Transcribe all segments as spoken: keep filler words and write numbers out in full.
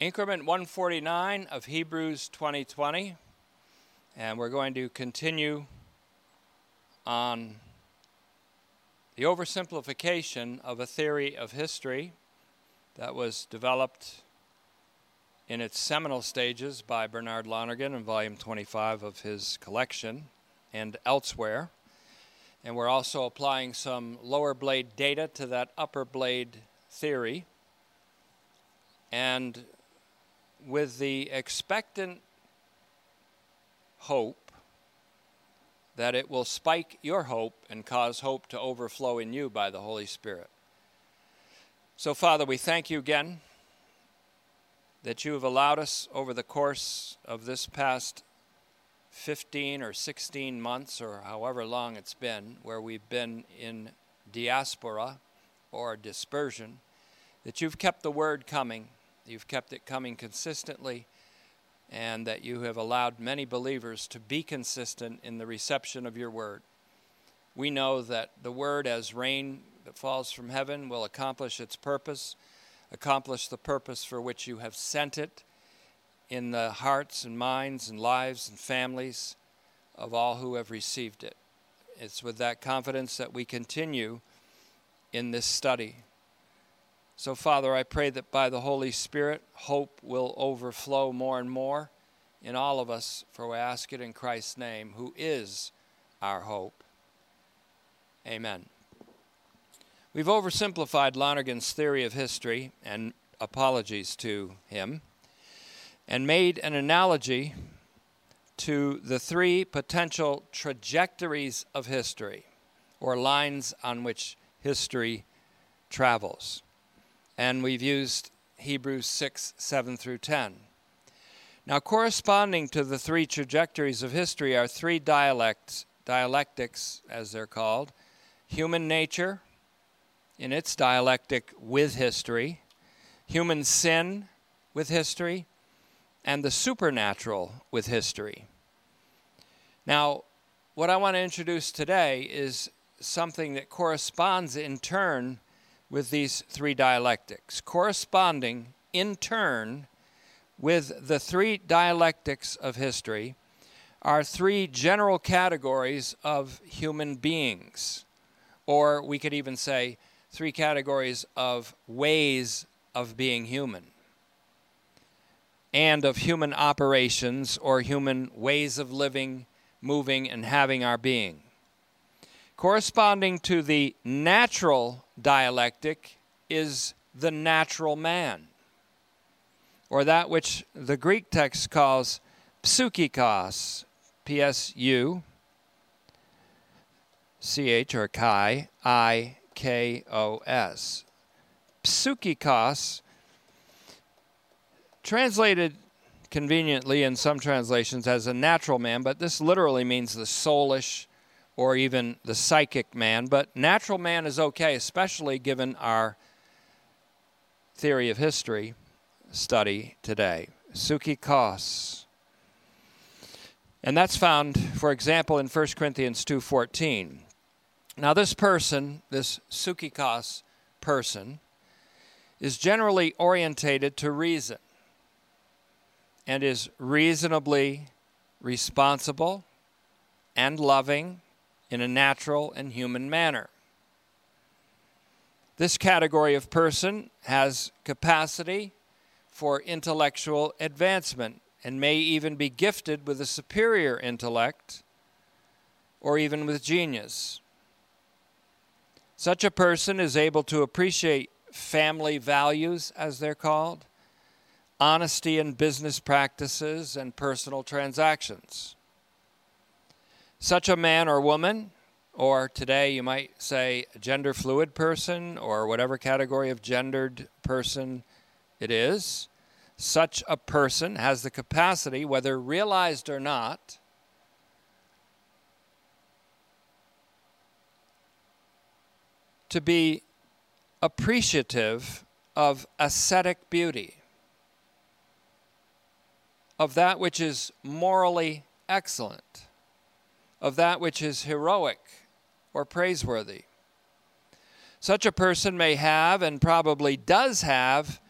Increment one forty-nine of Hebrews twenty twenty, and we're going to continue on the oversimplification of a theory of history that was developed in its seminal stages by Bernard Lonergan in volume twenty-five of his collection and elsewhere. And we're also applying some lower blade data to that upper blade theory. And with the expectant hope that it will spike your hope and cause hope to overflow in you by the Holy Spirit. So, Father, we thank you again that you have allowed us over the course of this past fifteen or sixteen months or however long it's been, where we've been in diaspora or dispersion, that you've kept the word coming. You've kept it coming consistently, and that you have allowed many believers to be consistent in the reception of your word. We know that the word, as rain that falls from heaven, will accomplish its purpose, accomplish the purpose for which you have sent it in the hearts and minds and lives and families of all who have received it. It's with that confidence that we continue in this study. So, Father, I pray that by the Holy Spirit, hope will overflow more and more in all of us, for we ask it in Christ's name, who is our hope. Amen. We've oversimplified Lonergan's theory of history, and apologies to him, and made an analogy to the three potential trajectories of history, or lines on which history travels. And we've used Hebrews six, seven through ten. Now, corresponding to the three trajectories of history are three dialects, dialectics as they're called: human nature in its dialectic with history, human sin with history, and the supernatural with history. Now, what I want to introduce today is something that corresponds in turn with these three dialectics, corresponding in turn with the three dialectics of history are three general categories of human beings, or we could even say three categories of ways of being human, and of human operations or human ways of living, moving, and having our being. Corresponding to the natural dialectic is the natural man, or that which the Greek text calls Psuchikos, P S U C H or chi, I K O S. Psuchikos, translated conveniently in some translations as a natural man, but this literally means the soulish or even the psychic man, but natural man is okay, especially given our theory of history study today. Psuchikos. And that's found, for example, in First Corinthians two fourteen. Now this person, this psuchikos person, is generally orientated to reason and is reasonably responsible and loving in a natural and human manner. This category of person has capacity for intellectual advancement and may even be gifted with a superior intellect or even with genius. Such a person is able to appreciate family values, as they're called, honesty in business practices and personal transactions. Such a man or woman, or today you might say gender fluid person, or whatever category of gendered person it is, such a person has the capacity, whether realized or not, to be appreciative of aesthetic beauty, of that which is morally excellent, of that which is heroic or praiseworthy. Such a person may have, and probably does have,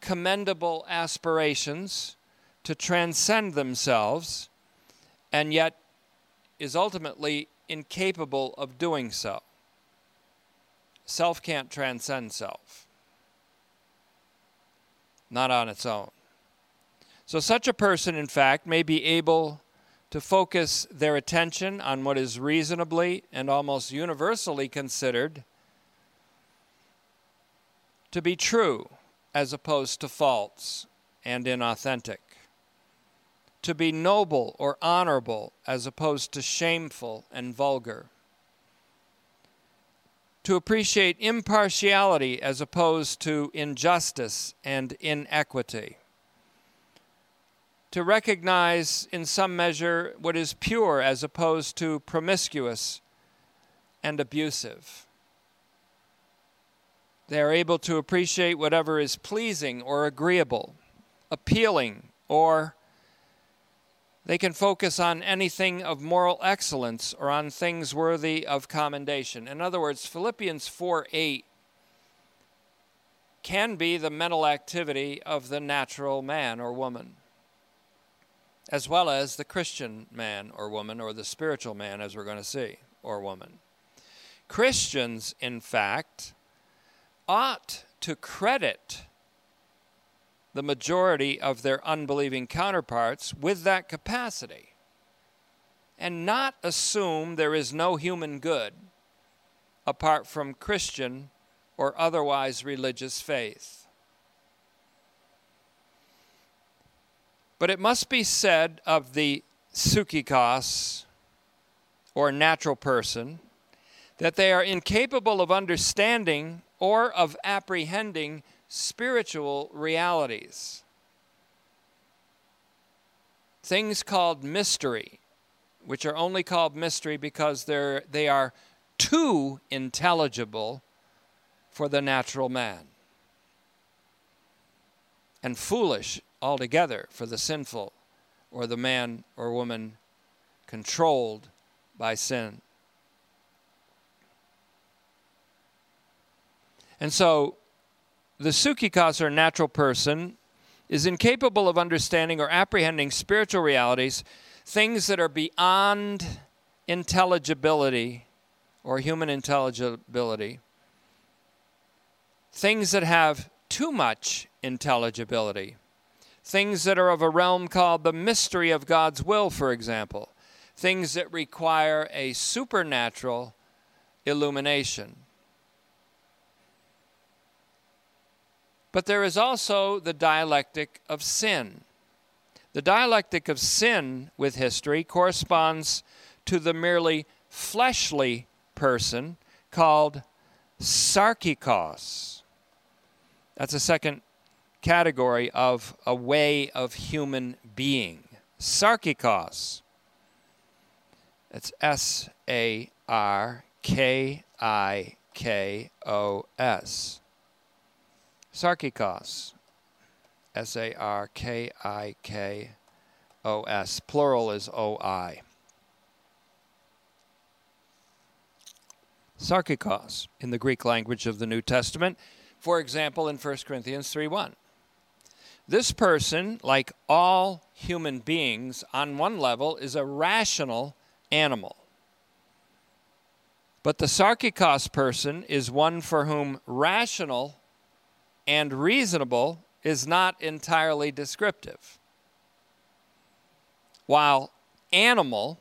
commendable aspirations to transcend themselves, and yet is ultimately incapable of doing so. Self can't transcend self, not on its own. So such a person, in fact, may be able to focus their attention on what is reasonably and almost universally considered to be true, as opposed to false and inauthentic, to be noble or honorable, as opposed to shameful and vulgar, to appreciate impartiality as opposed to injustice and inequity, to recognize in some measure what is pure as opposed to promiscuous and abusive. They are able to appreciate whatever is pleasing or agreeable, appealing, or they can focus on anything of moral excellence or on things worthy of commendation. In other words, Philippians four eight can be the mental activity of the natural man or woman, as well as the Christian man or woman, or the spiritual man, as we're going to see, or woman. Christians, in fact, ought to credit the majority of their unbelieving counterparts with that capacity and not assume there is no human good apart from Christian or otherwise religious faith. But it must be said of the psuchikos, or natural person, that they are incapable of understanding or of apprehending spiritual realities, things called mystery, which are only called mystery because they're, they are too intelligible for the natural man, and foolish altogether for the sinful, or the man or woman controlled by sin. And so the psuchikos, or natural person, is incapable of understanding or apprehending spiritual realities, things that are beyond intelligibility or human intelligibility, things that have too much intelligibility, things that are of a realm called the mystery of God's will, for example, things that require a supernatural illumination. But there is also the dialectic of sin. The dialectic of sin with history corresponds to the merely fleshly person called Sarkikos. That's a second category of a way of human being. Sarkikos. It's S A R K I K O S. Sarkikos, S A R K I K O S. Plural is O I. Sarkikos, in the Greek language of the New Testament, for example, in First Corinthians three one. This person, like all human beings, on one level is a rational animal. But the Sarkikos person is one for whom rational and reasonable is not entirely descriptive, while animal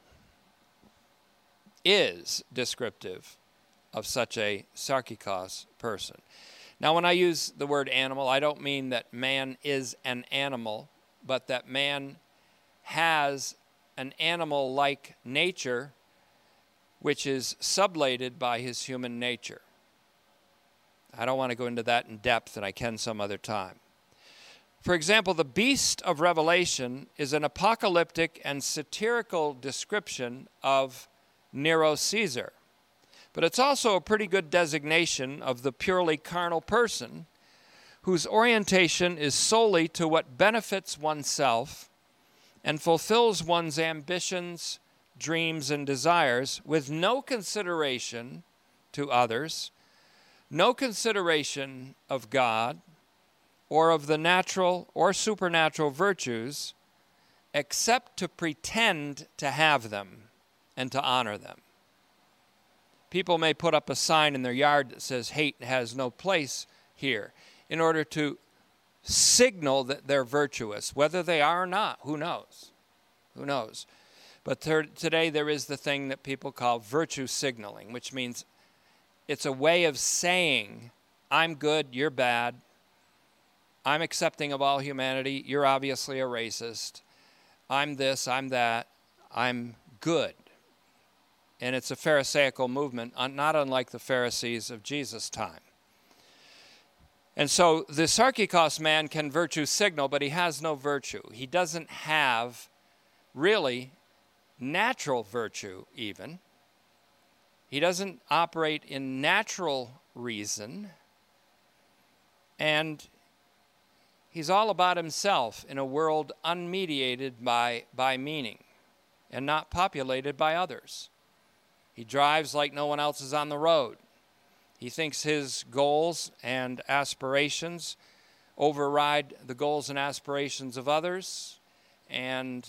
is descriptive of such a sarkikos person. Now, when I use the word animal, I don't mean that man is an animal, but that man has an animal-like nature which is sublated by his human nature. I don't want to go into that in depth, and I can some other time. For example, the beast of Revelation is an apocalyptic and satirical description of Nero Caesar. But it's also a pretty good designation of the purely carnal person whose orientation is solely to what benefits oneself and fulfills one's ambitions, dreams, and desires with no consideration to others, no consideration of God or of the natural or supernatural virtues, except to pretend to have them and to honor them. People may put up a sign in their yard that says, "Hate has no place here," in order to signal that they're virtuous. Whether they are or not, who knows? Who knows? But ter- today there is the thing that people call virtue signaling, which means it's a way of saying, I'm good, you're bad, I'm accepting of all humanity, you're obviously a racist, I'm this, I'm that, I'm good. And it's a Pharisaical movement, not unlike the Pharisees of Jesus' time. And so the Sarkikos man can virtue signal, but he has no virtue. He doesn't have really natural virtue even. He doesn't operate in natural reason. And he's all about himself in a world unmediated by, by meaning and not populated by others. He drives like no one else is on the road. He thinks his goals and aspirations override the goals and aspirations of others, and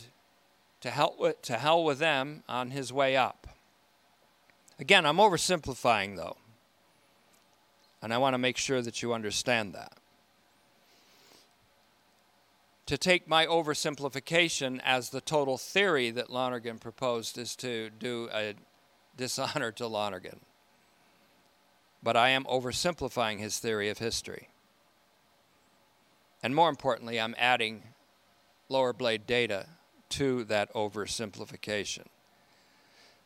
to hell with, to hell with them on his way up. Again, I'm oversimplifying, though, and I want to make sure that you understand that. To take my oversimplification as the total theory that Lonergan proposed is to do a dishonor to Lonergan. But I am oversimplifying his theory of history. And more importantly, I'm adding lower blade data to that oversimplification.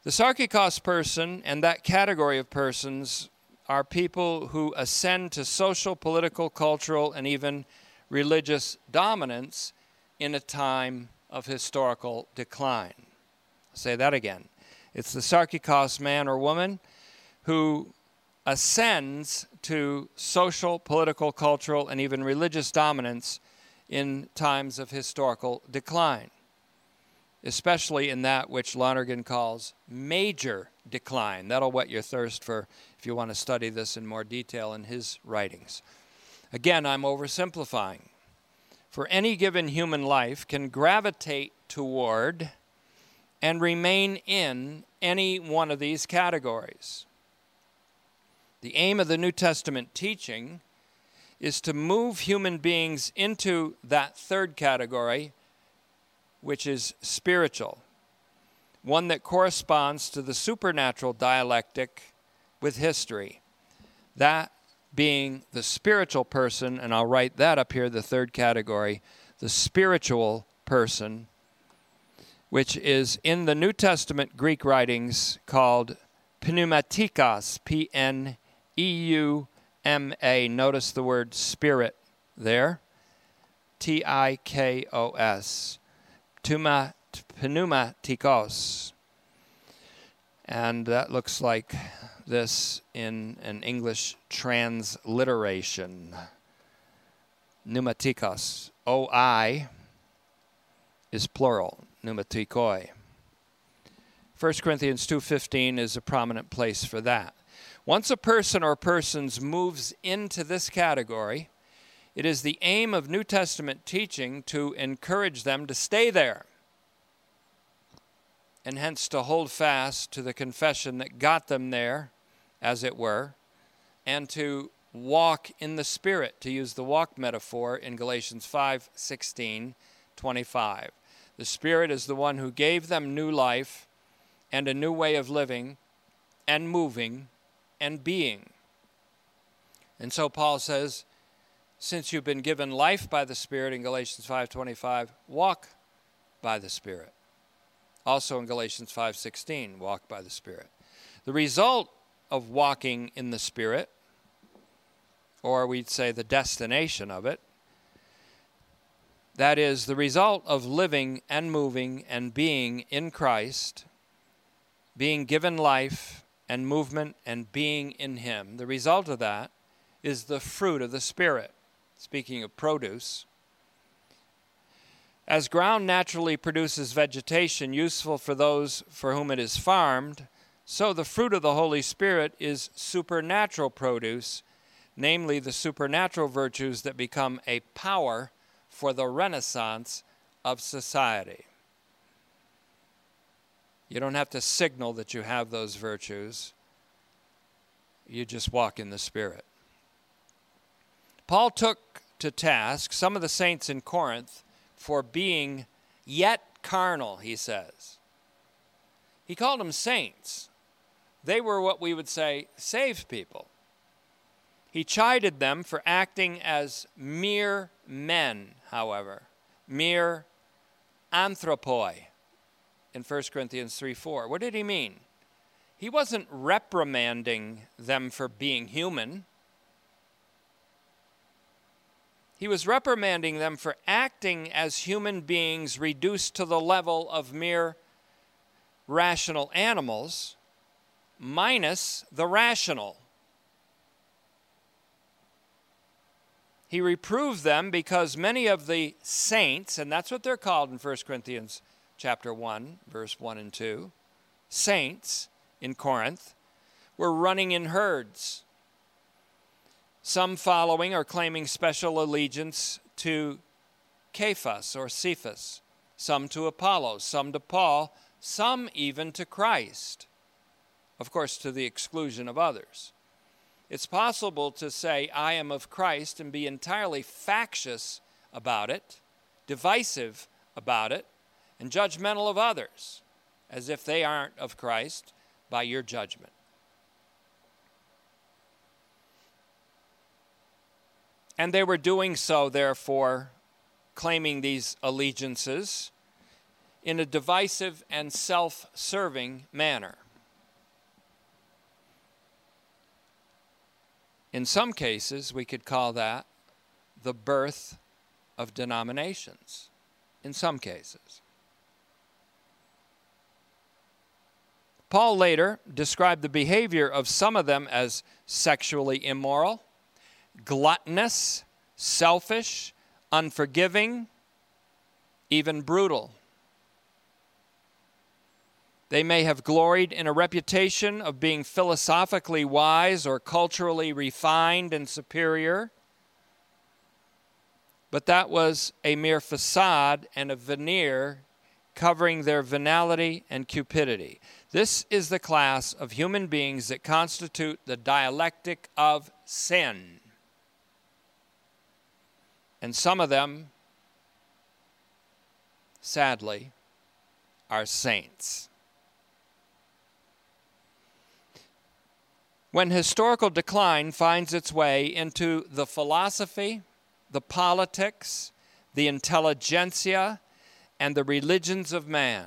The Sarkikos person and that category of persons are people who ascend to social, political, cultural, and even religious dominance in a time of historical decline. I'll say that again. It's the Sarkikos man or woman who ascends to social, political, cultural, and even religious dominance in times of historical decline, especially in that which Lonergan calls major decline. That'll whet your thirst for if you want to study this in more detail in his writings. Again, I'm oversimplifying. For any given human life can gravitate toward and remain in any one of these categories. The aim of the New Testament teaching is to move human beings into that third category, which is spiritual, one that corresponds to the supernatural dialectic with history, that being the spiritual person, and I'll write that up here, the third category, the spiritual person, which is in the New Testament Greek writings called Pneumatikos, P N E U M A, notice the word spirit there, T I K O S, pneumatikos. And that looks like this in an English transliteration. Pneumatikos, O I is plural, pneumatikoi. First Corinthians two fifteen is a prominent place for that. Once a person or persons moves into this category, it is the aim of New Testament teaching to encourage them to stay there, and hence to hold fast to the confession that got them there, as it were, and to walk in the Spirit, to use the walk metaphor in Galatians five sixteen twenty-five. The Spirit is the one who gave them new life and a new way of living and moving and being. And so Paul says, since you've been given life by the Spirit in Galatians five twenty-five, walk by the Spirit. Also in Galatians five sixteen, walk by the Spirit. The result of walking in the Spirit, or we'd say the destination of it, that is the result of living and moving and being in Christ, being given life and movement and being in Him, the result of that is the fruit of the Spirit. Speaking of produce, as ground naturally produces vegetation useful for those for whom it is farmed, so the fruit of the Holy Spirit is supernatural produce namely the supernatural virtues that become a power for the renaissance of society. You don't have to signal that you have those virtues. You just walk in the Spirit. Paul took to task some of the saints in Corinth for being yet carnal, he says. He called them saints. They were what we would say saved people. He chided them for acting as mere men, however, mere anthropoi in First Corinthians three four. What did he mean? He wasn't reprimanding them for being human. He was reprimanding them for acting as human beings reduced to the level of mere rational animals, minus the rational. He reproved them because many of the saints, and that's what they're called in First Corinthians chapter one, verse one and two, saints in Corinth were running in herds, some following or claiming special allegiance to Cephas or Cephas, some to Apollos, some to Paul, some even to Christ, of course, to the exclusion of others. It's possible to say, I am of Christ, and be entirely factious about it, divisive about it, and judgmental of others, as if they aren't of Christ by your judgment. And they were doing so, therefore, claiming these allegiances in a divisive and self-serving manner. In some cases, we could call that the birth of denominations, in some cases. Paul later described the behavior of some of them as sexually immoral, gluttonous, selfish, unforgiving, even brutal. They may have gloried in a reputation of being philosophically wise or culturally refined and superior, but that was a mere facade and a veneer covering their venality and cupidity. This is the class of human beings that constitute the dialectic of sin. And some of them, sadly, are saints. When historical decline finds its way into the philosophy, the politics, the intelligentsia, and the religions of man,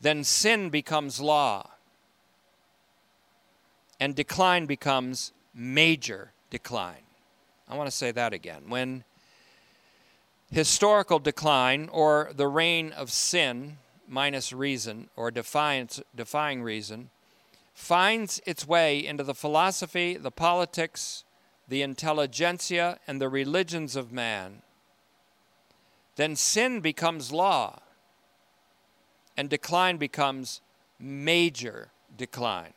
then sin becomes law, and decline becomes major decline. I want to say that again. When historical decline, or the reign of sin minus reason, or defiance, defying reason, finds its way into the philosophy, the politics, the intelligentsia, and the religions of man, then sin becomes law, and decline becomes major decline.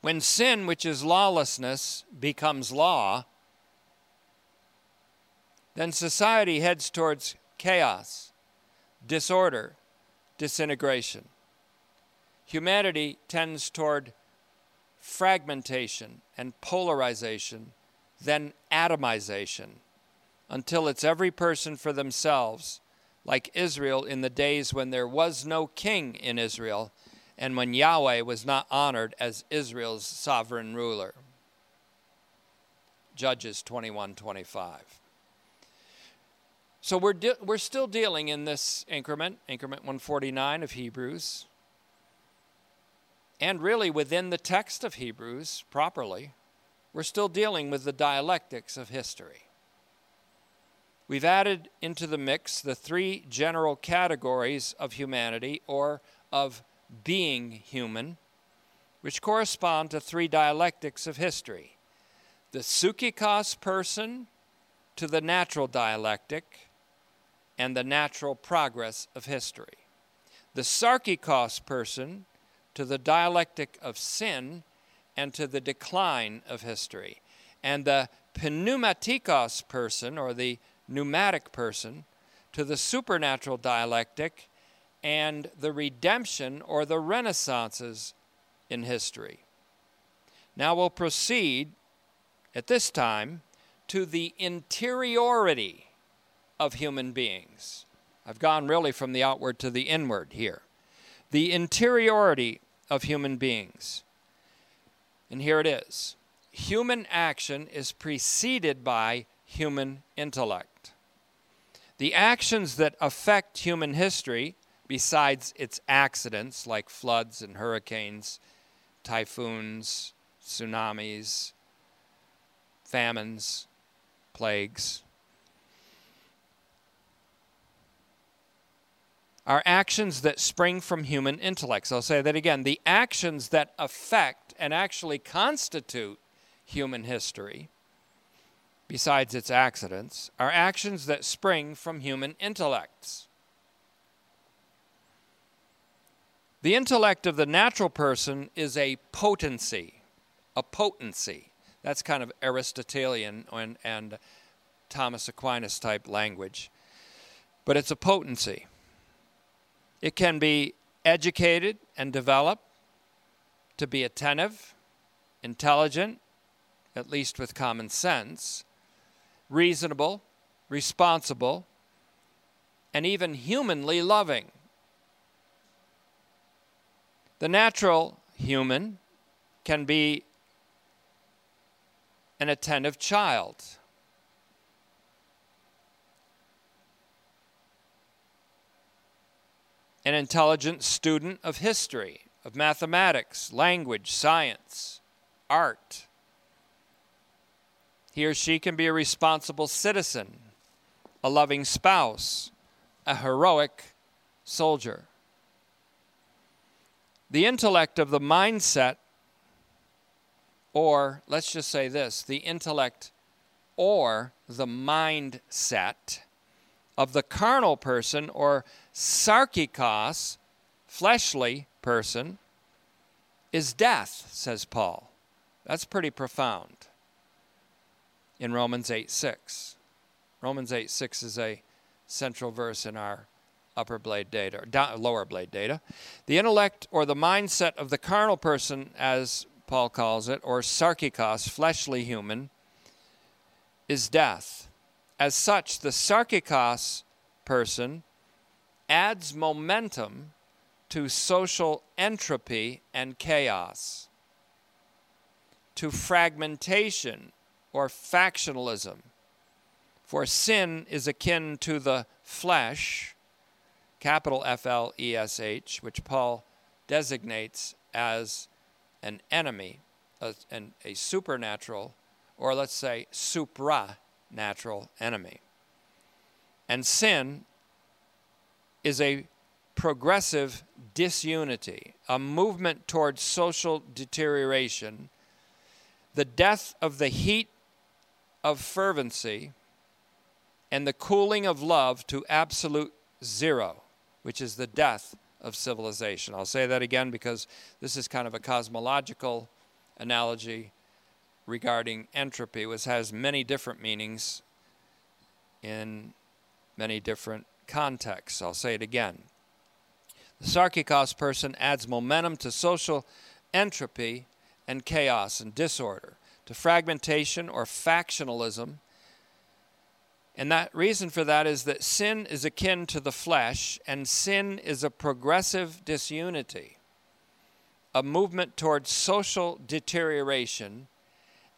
When sin, which is lawlessness, becomes law, then society heads towards chaos, disorder, disintegration. Humanity tends toward fragmentation and polarization, then atomization, until it's every person for themselves, like Israel in the days when there was no king in Israel and when Yahweh was not honored as Israel's sovereign ruler. Judges twenty-one twenty-five. So we're, de- we're still dealing in this increment, increment one forty-nine of Hebrews, and really within the text of Hebrews properly, we're still dealing with the dialectics of history. We've added into the mix the three general categories of humanity, or of being human, which correspond to three dialectics of history: the Psuchikos person to the natural dialectic, and the natural progress of history. The Sarkikos person to the dialectic of sin, and to the decline of history. And the pneumatikos person, or the pneumatic person, to the supernatural dialectic and the redemption or the renaissances in history. Now we'll proceed at this time to the interiority of human beings. I've gone really from the outward to the inward here. The interiority of human beings. And here it is. Human action is preceded by human intellect. The actions that affect human history, besides its accidents like floods and hurricanes, typhoons, tsunamis, famines, plagues, are actions that spring from human intellects. I'll say that again. The actions that affect and actually constitute human history, besides its accidents, are actions that spring from human intellects. The intellect of the natural person is a potency, a potency. That's kind of Aristotelian and, and Thomas Aquinas type language. But it's a potency. It can be educated and developed to be attentive, intelligent, at least with common sense, reasonable, responsible, and even humanly loving. The natural human can be an attentive child. An intelligent student of history, of mathematics, language, science, art. He or she can be a responsible citizen, a loving spouse, a heroic soldier. The intellect of the mindset, or let's just say this, the intellect or the mindset of the carnal person, or sarkikos, fleshly person, is death, says Paul. That's pretty profound in Romans eight six. Romans eight six is a central verse in our upper blade data, or lower blade data. The intellect or the mindset of the carnal person, as Paul calls it, or sarkikos, fleshly human, is death. As such, the sarkikos person adds momentum to social entropy and chaos, to fragmentation or factionalism. For sin is akin to the flesh, capital F L E S H, which Paul designates as an enemy, a, an, a supernatural, or let's say supra natural enemy. And sin is a progressive disunity, a movement towards social deterioration, the death of the heat of fervency, and the cooling of love to absolute zero, which is the death of civilization. I'll say that again because this is kind of a cosmological analogy regarding entropy, which has many different meanings in many different contexts. I'll say it again. The sarkikos person adds momentum to social entropy and chaos and disorder, to fragmentation or factionalism. And that reason for that is that sin is akin to the flesh, and sin is a progressive disunity, a movement towards social deterioration,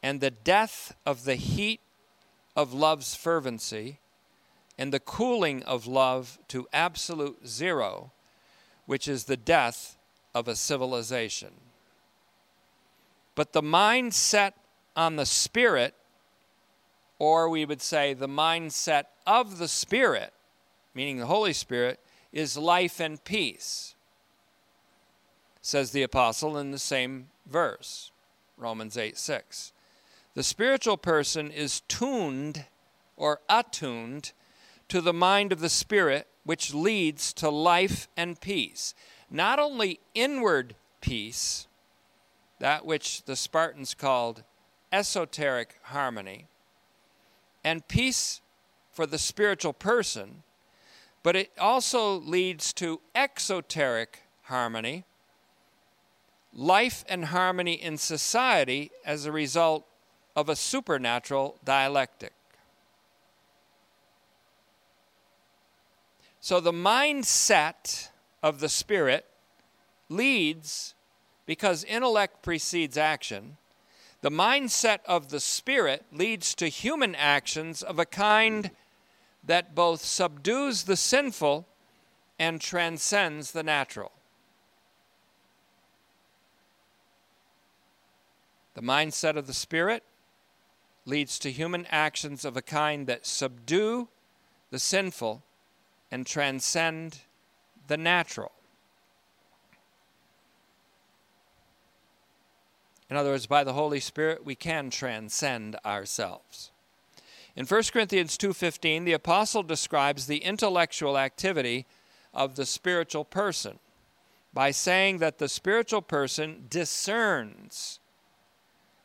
and the death of the heat of love's fervency, and the cooling of love to absolute zero, which is the death of a civilization. But the mindset on the spirit, or we would say the mindset of the spirit, meaning the Holy Spirit, is life and peace, says the apostle in the same verse, Romans eight six. The spiritual person is tuned or attuned to the mind of the Spirit, which leads to life and peace. Not only inward peace, that which the Spartans called esoteric harmony, and peace for the spiritual person, but it also leads to exoteric harmony, life and harmony in society as a result of a supernatural dialectic. So the mindset of the Spirit leads, because intellect precedes action, the mindset of the Spirit leads to human actions of a kind that both subdues the sinful and transcends the natural. The mindset of the Spirit leads to human actions of a kind that subdue the sinful and transcend the natural. In other words, by the Holy Spirit, we can transcend ourselves. In First Corinthians two fifteen, the apostle describes the intellectual activity of the spiritual person by saying that the spiritual person discerns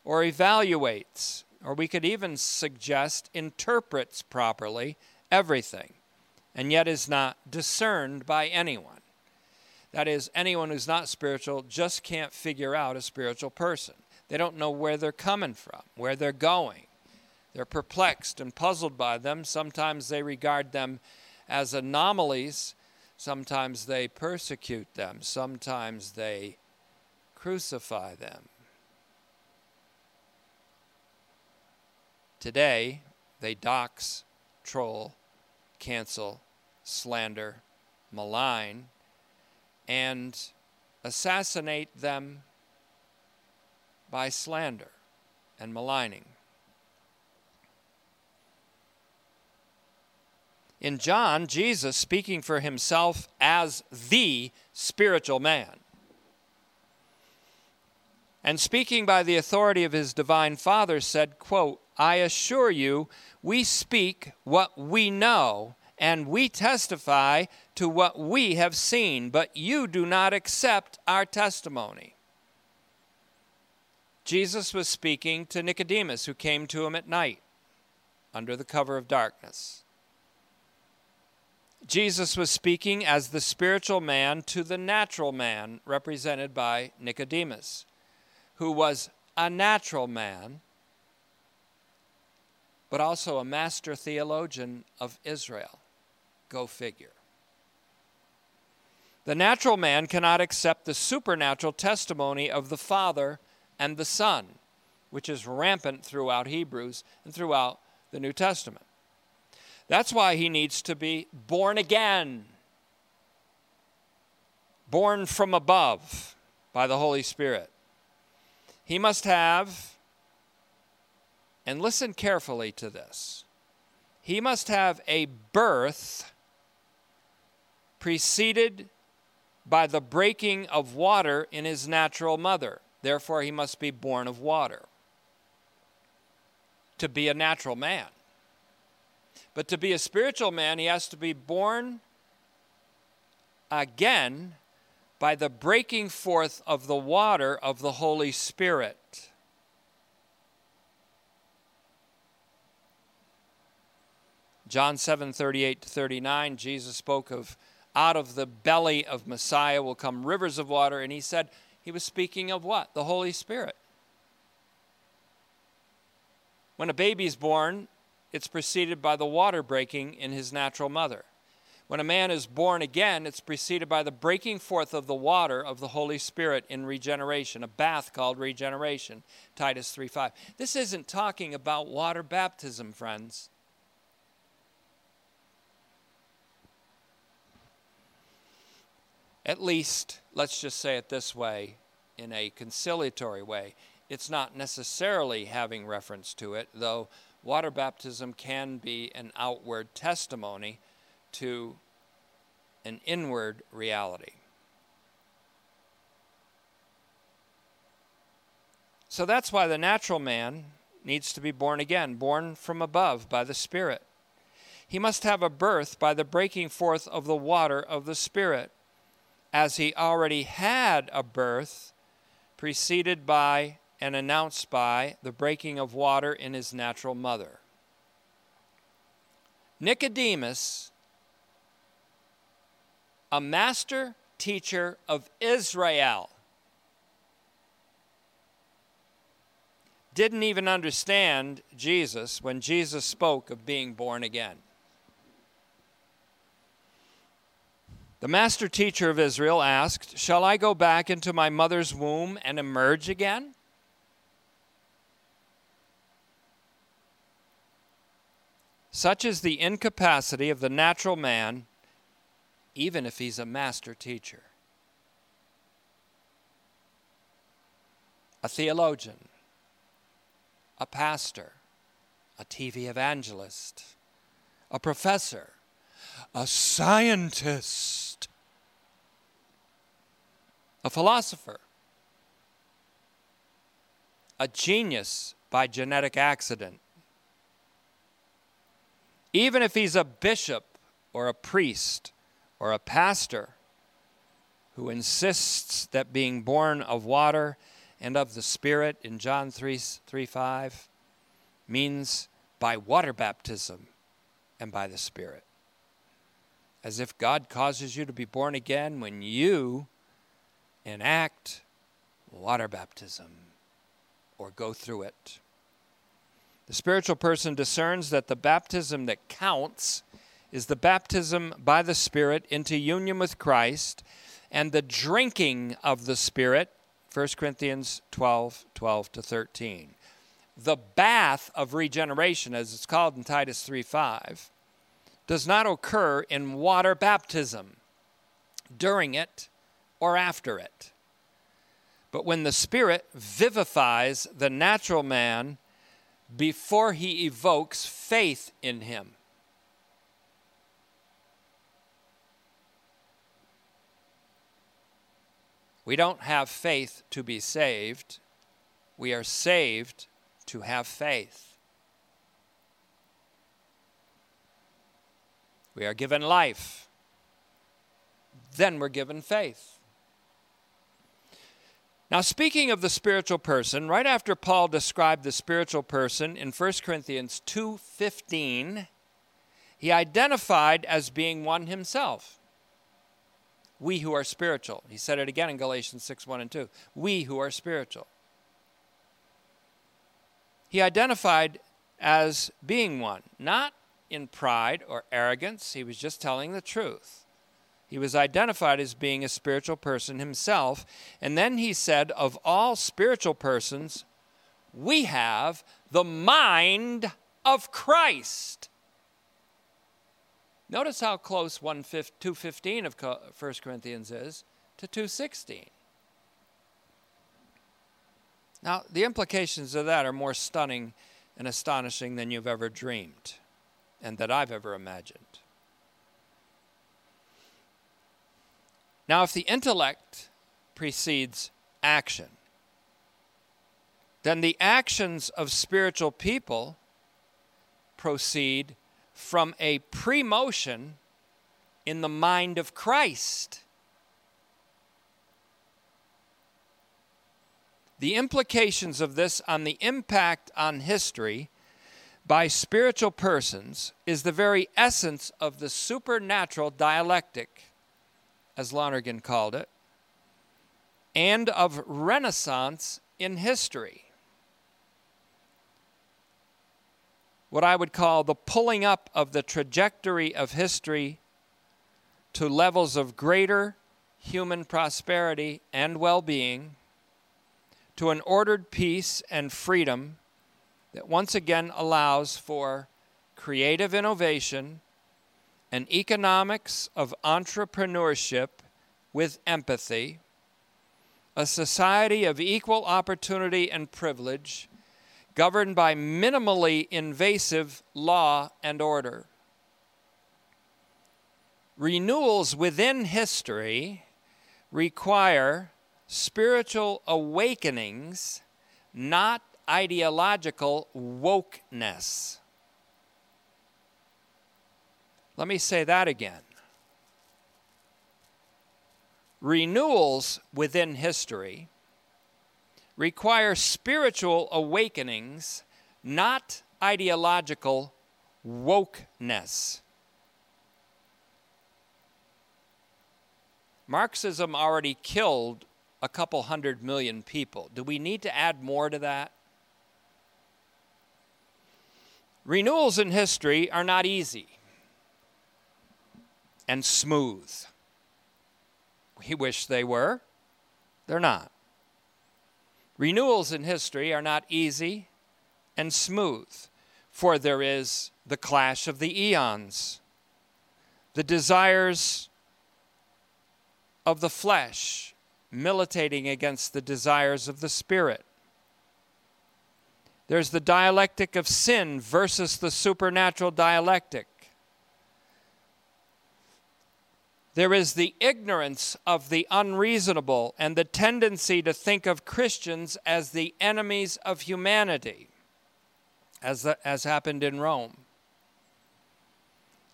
or evaluates, or we could even suggest interprets properly everything, and yet is not discerned by anyone. That is, anyone who's not spiritual just can't figure out a spiritual person. They don't know where they're coming from, where they're going. They're perplexed and puzzled by them. Sometimes they regard them as anomalies. Sometimes they persecute them. Sometimes they crucify them. Today, they dox, troll, cancel, slander, malign, and assassinate them by slander and maligning. In John, Jesus, speaking for himself as the spiritual man, and speaking by the authority of his divine Father, said, quote, "I assure you, we speak what we know, and we testify to what we have seen, but you do not accept our testimony." Jesus was speaking to Nicodemus, who came to him at night, under the cover of darkness. Jesus was speaking as the spiritual man to the natural man, represented by Nicodemus, who was a natural man, but also a master theologian of Israel. Go figure. The natural man cannot accept the supernatural testimony of the Father and the Son, which is rampant throughout Hebrews and throughout the New Testament. That's why he needs to be born again, born from above by the Holy Spirit. He must have, and listen carefully to this, he must have a birth preceded by the breaking of water in his natural mother. Therefore, he must be born of water to be a natural man. But to be a spiritual man, he has to be born again by the breaking forth of the water of the Holy Spirit. John seven, thirty-eight to thirty-nine, Jesus spoke of, out of the belly of Messiah will come rivers of water. And he said, he was speaking of what? The Holy Spirit. When a baby is born, it's preceded by the water breaking in his natural mother. When a man is born again, it's preceded by the breaking forth of the water of the Holy Spirit in regeneration, a bath called regeneration, Titus three five. This isn't talking about water baptism, friends. At least, let's just say it this way, in a conciliatory way, it's not necessarily having reference to it, though water baptism can be an outward testimony to an inward reality. So that's why the natural man needs to be born again, born from above by the Spirit. He must have a birth by the breaking forth of the water of the Spirit, as he already had a birth preceded by and announced by the breaking of water in his natural mother. Nicodemus, a master teacher of Israel, didn't even understand Jesus when Jesus spoke of being born again. The master teacher of Israel asked, "Shall I go back into my mother's womb and emerge again?" Such is the incapacity of the natural man, even if he's a master teacher, a theologian, a pastor, a T V evangelist, a professor, a scientist, a philosopher, a genius by genetic accident. Even if he's a bishop or a priest or a pastor who insists that being born of water and of the Spirit in John three, three, five means by water baptism and by the Spirit. As if God causes you to be born again when you enact water baptism or go through it. The spiritual person discerns that the baptism that counts is the baptism by the Spirit into union with Christ and the drinking of the Spirit, First Corinthians twelve, twelve to thirteen. The bath of regeneration, as it's called in Titus three five, does not occur in water baptism, during it or after it. But when the Spirit vivifies the natural man before he evokes faith in him. We don't have faith to be saved. We are saved to have faith. We are given life. Then we're given faith. Now, speaking of the spiritual person, right after Paul described the spiritual person in First Corinthians two fifteen, he identified as being one himself. We who are spiritual. He said it again in Galatians six, one and two. We who are spiritual. He identified as being one, not in pride or arrogance. He was just telling the truth. He was identified as being a spiritual person himself. And then he said, of all spiritual persons, we have the mind of Christ. Notice how close two fifteen of First Corinthians is to two sixteen. Now, the implications of that are more stunning and astonishing than you've ever dreamed and that I've ever imagined. Now, if the intellect precedes action, then the actions of spiritual people proceed from a promotion in the mind of Christ. The implications of this on the impact on history by spiritual persons is the very essence of the supernatural dialectic, as Lonergan called it, and of Renaissance in history. What I would call the pulling up of the trajectory of history to levels of greater human prosperity and well-being, to an ordered peace and freedom that once again allows for creative innovation and economics of entrepreneurship with empathy, a society of equal opportunity and privilege, governed by minimally invasive law and order. Renewals within history require spiritual awakenings, not ideological wokeness. Let me say that again. Renewals within history require spiritual awakenings, not ideological wokeness. Marxism already killed a couple hundred million people. Do we need to add more to that? Renewals in history are not easy and smooth. We wish they were. They're not. Renewals in history are not easy and smooth, for there is the clash of the eons, the desires of the flesh militating against the desires of the spirit. There's the dialectic of sin versus the supernatural dialectic. There is the ignorance of the unreasonable and the tendency to think of Christians as the enemies of humanity, as the, as happened in Rome.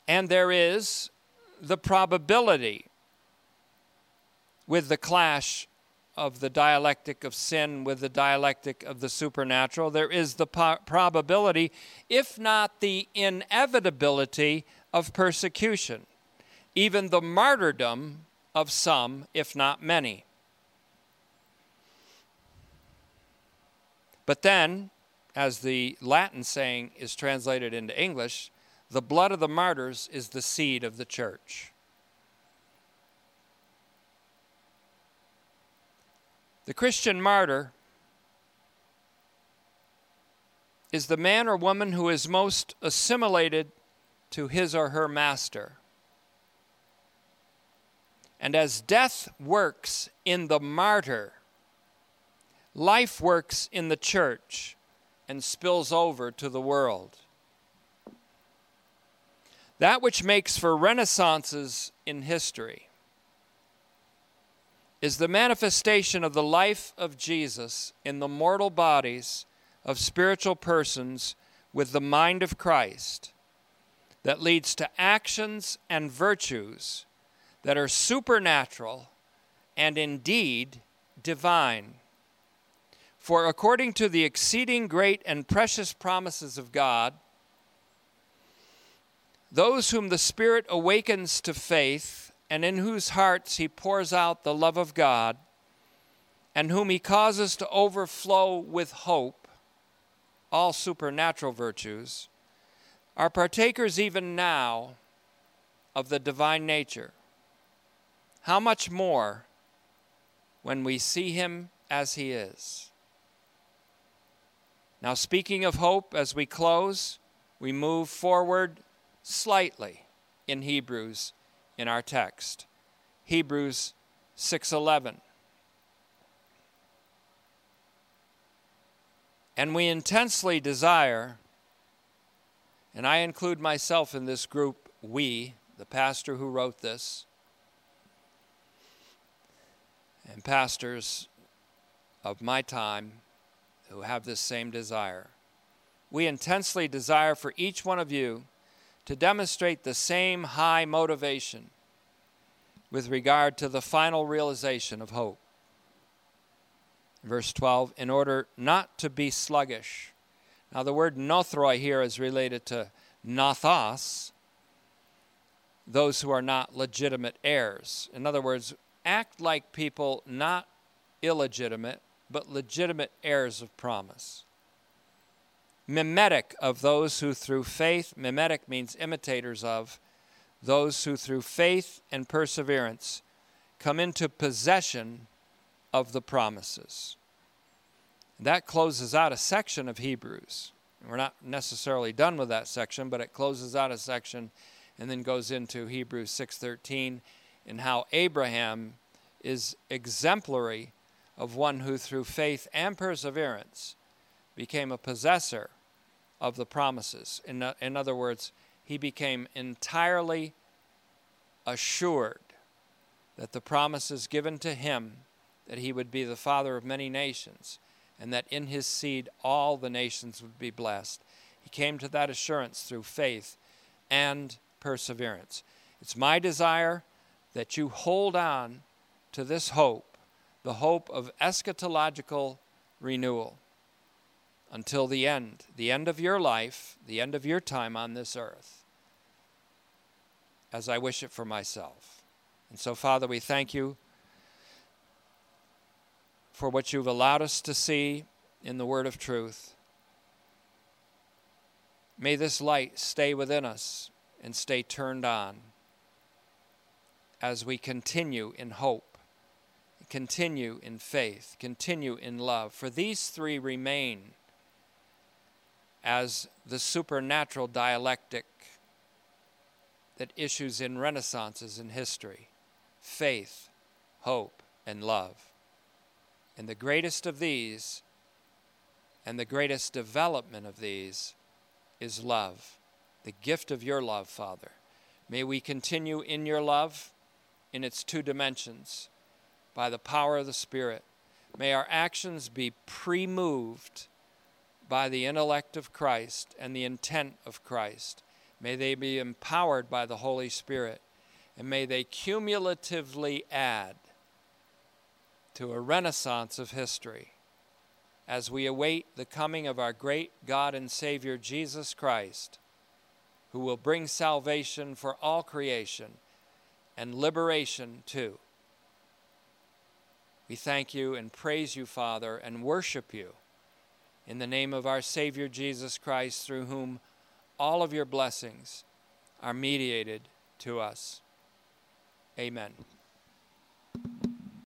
And there is the probability with the clash of the dialectic of sin with the dialectic of the supernatural. There is the po- probability, if not the inevitability, of persecution, even the martyrdom of some, if not many. But then, as the Latin saying is translated into English, the blood of the martyrs is the seed of the church. The Christian martyr is the man or woman who is most assimilated to his or her master. And as death works in the martyr, life works in the church and spills over to the world. That which makes for renaissances in history is the manifestation of the life of Jesus in the mortal bodies of spiritual persons with the mind of Christ that leads to actions and virtues that are supernatural and indeed divine. For according to the exceeding great and precious promises of God, those whom the Spirit awakens to faith and in whose hearts he pours out the love of God and whom he causes to overflow with hope, all supernatural virtues, are partakers even now of the divine nature. How much more when we see him as he is? Now, speaking of hope, as we close, we move forward slightly in Hebrews in our text. Hebrews six eleven. And we intensely desire, and I include myself in this group, we, the pastor who wrote this, and pastors of my time who have this same desire. We intensely desire for each one of you to demonstrate the same high motivation with regard to the final realization of hope. Verse twelve, in order not to be sluggish. Now the word nothroi here is related to nothos, those who are not legitimate heirs. In other words, act like people not illegitimate, but legitimate heirs of promise. Mimetic of those who through faith, mimetic means imitators of, those who through faith and perseverance come into possession of the promises. That closes out a section of Hebrews. We're not necessarily done with that section, but it closes out a section and then goes into Hebrews six thirteen. And how Abraham is exemplary of one who through faith and perseverance became a possessor of the promises. In, in other words, he became entirely assured that the promises given to him, that he would be the father of many nations, and that in his seed all the nations would be blessed. He came to that assurance through faith and perseverance. It's my desire that you hold on to this hope, the hope of eschatological renewal until the end, the end of your life, the end of your time on this earth, as I wish it for myself. And so, Father, we thank you for what you've allowed us to see in the word of truth. May this light stay within us and stay turned on as we continue in hope, continue in faith, continue in love. For these three remain as the supernatural dialectic that issues in renaissances in history: faith, hope, and love. And the greatest of these and the greatest development of these is love, the gift of your love, Father. May we continue in your love in its two dimensions by the power of the Spirit. May our actions be pre-moved by the intellect of Christ and the intent of Christ. May they be empowered by the Holy Spirit, and may they cumulatively add to a renaissance of history as we await the coming of our great God and Savior Jesus Christ, who will bring salvation for all creation and liberation too. We thank you and praise you, Father, and worship you in the name of our Savior Jesus Christ, through whom all of your blessings are mediated to us. Amen.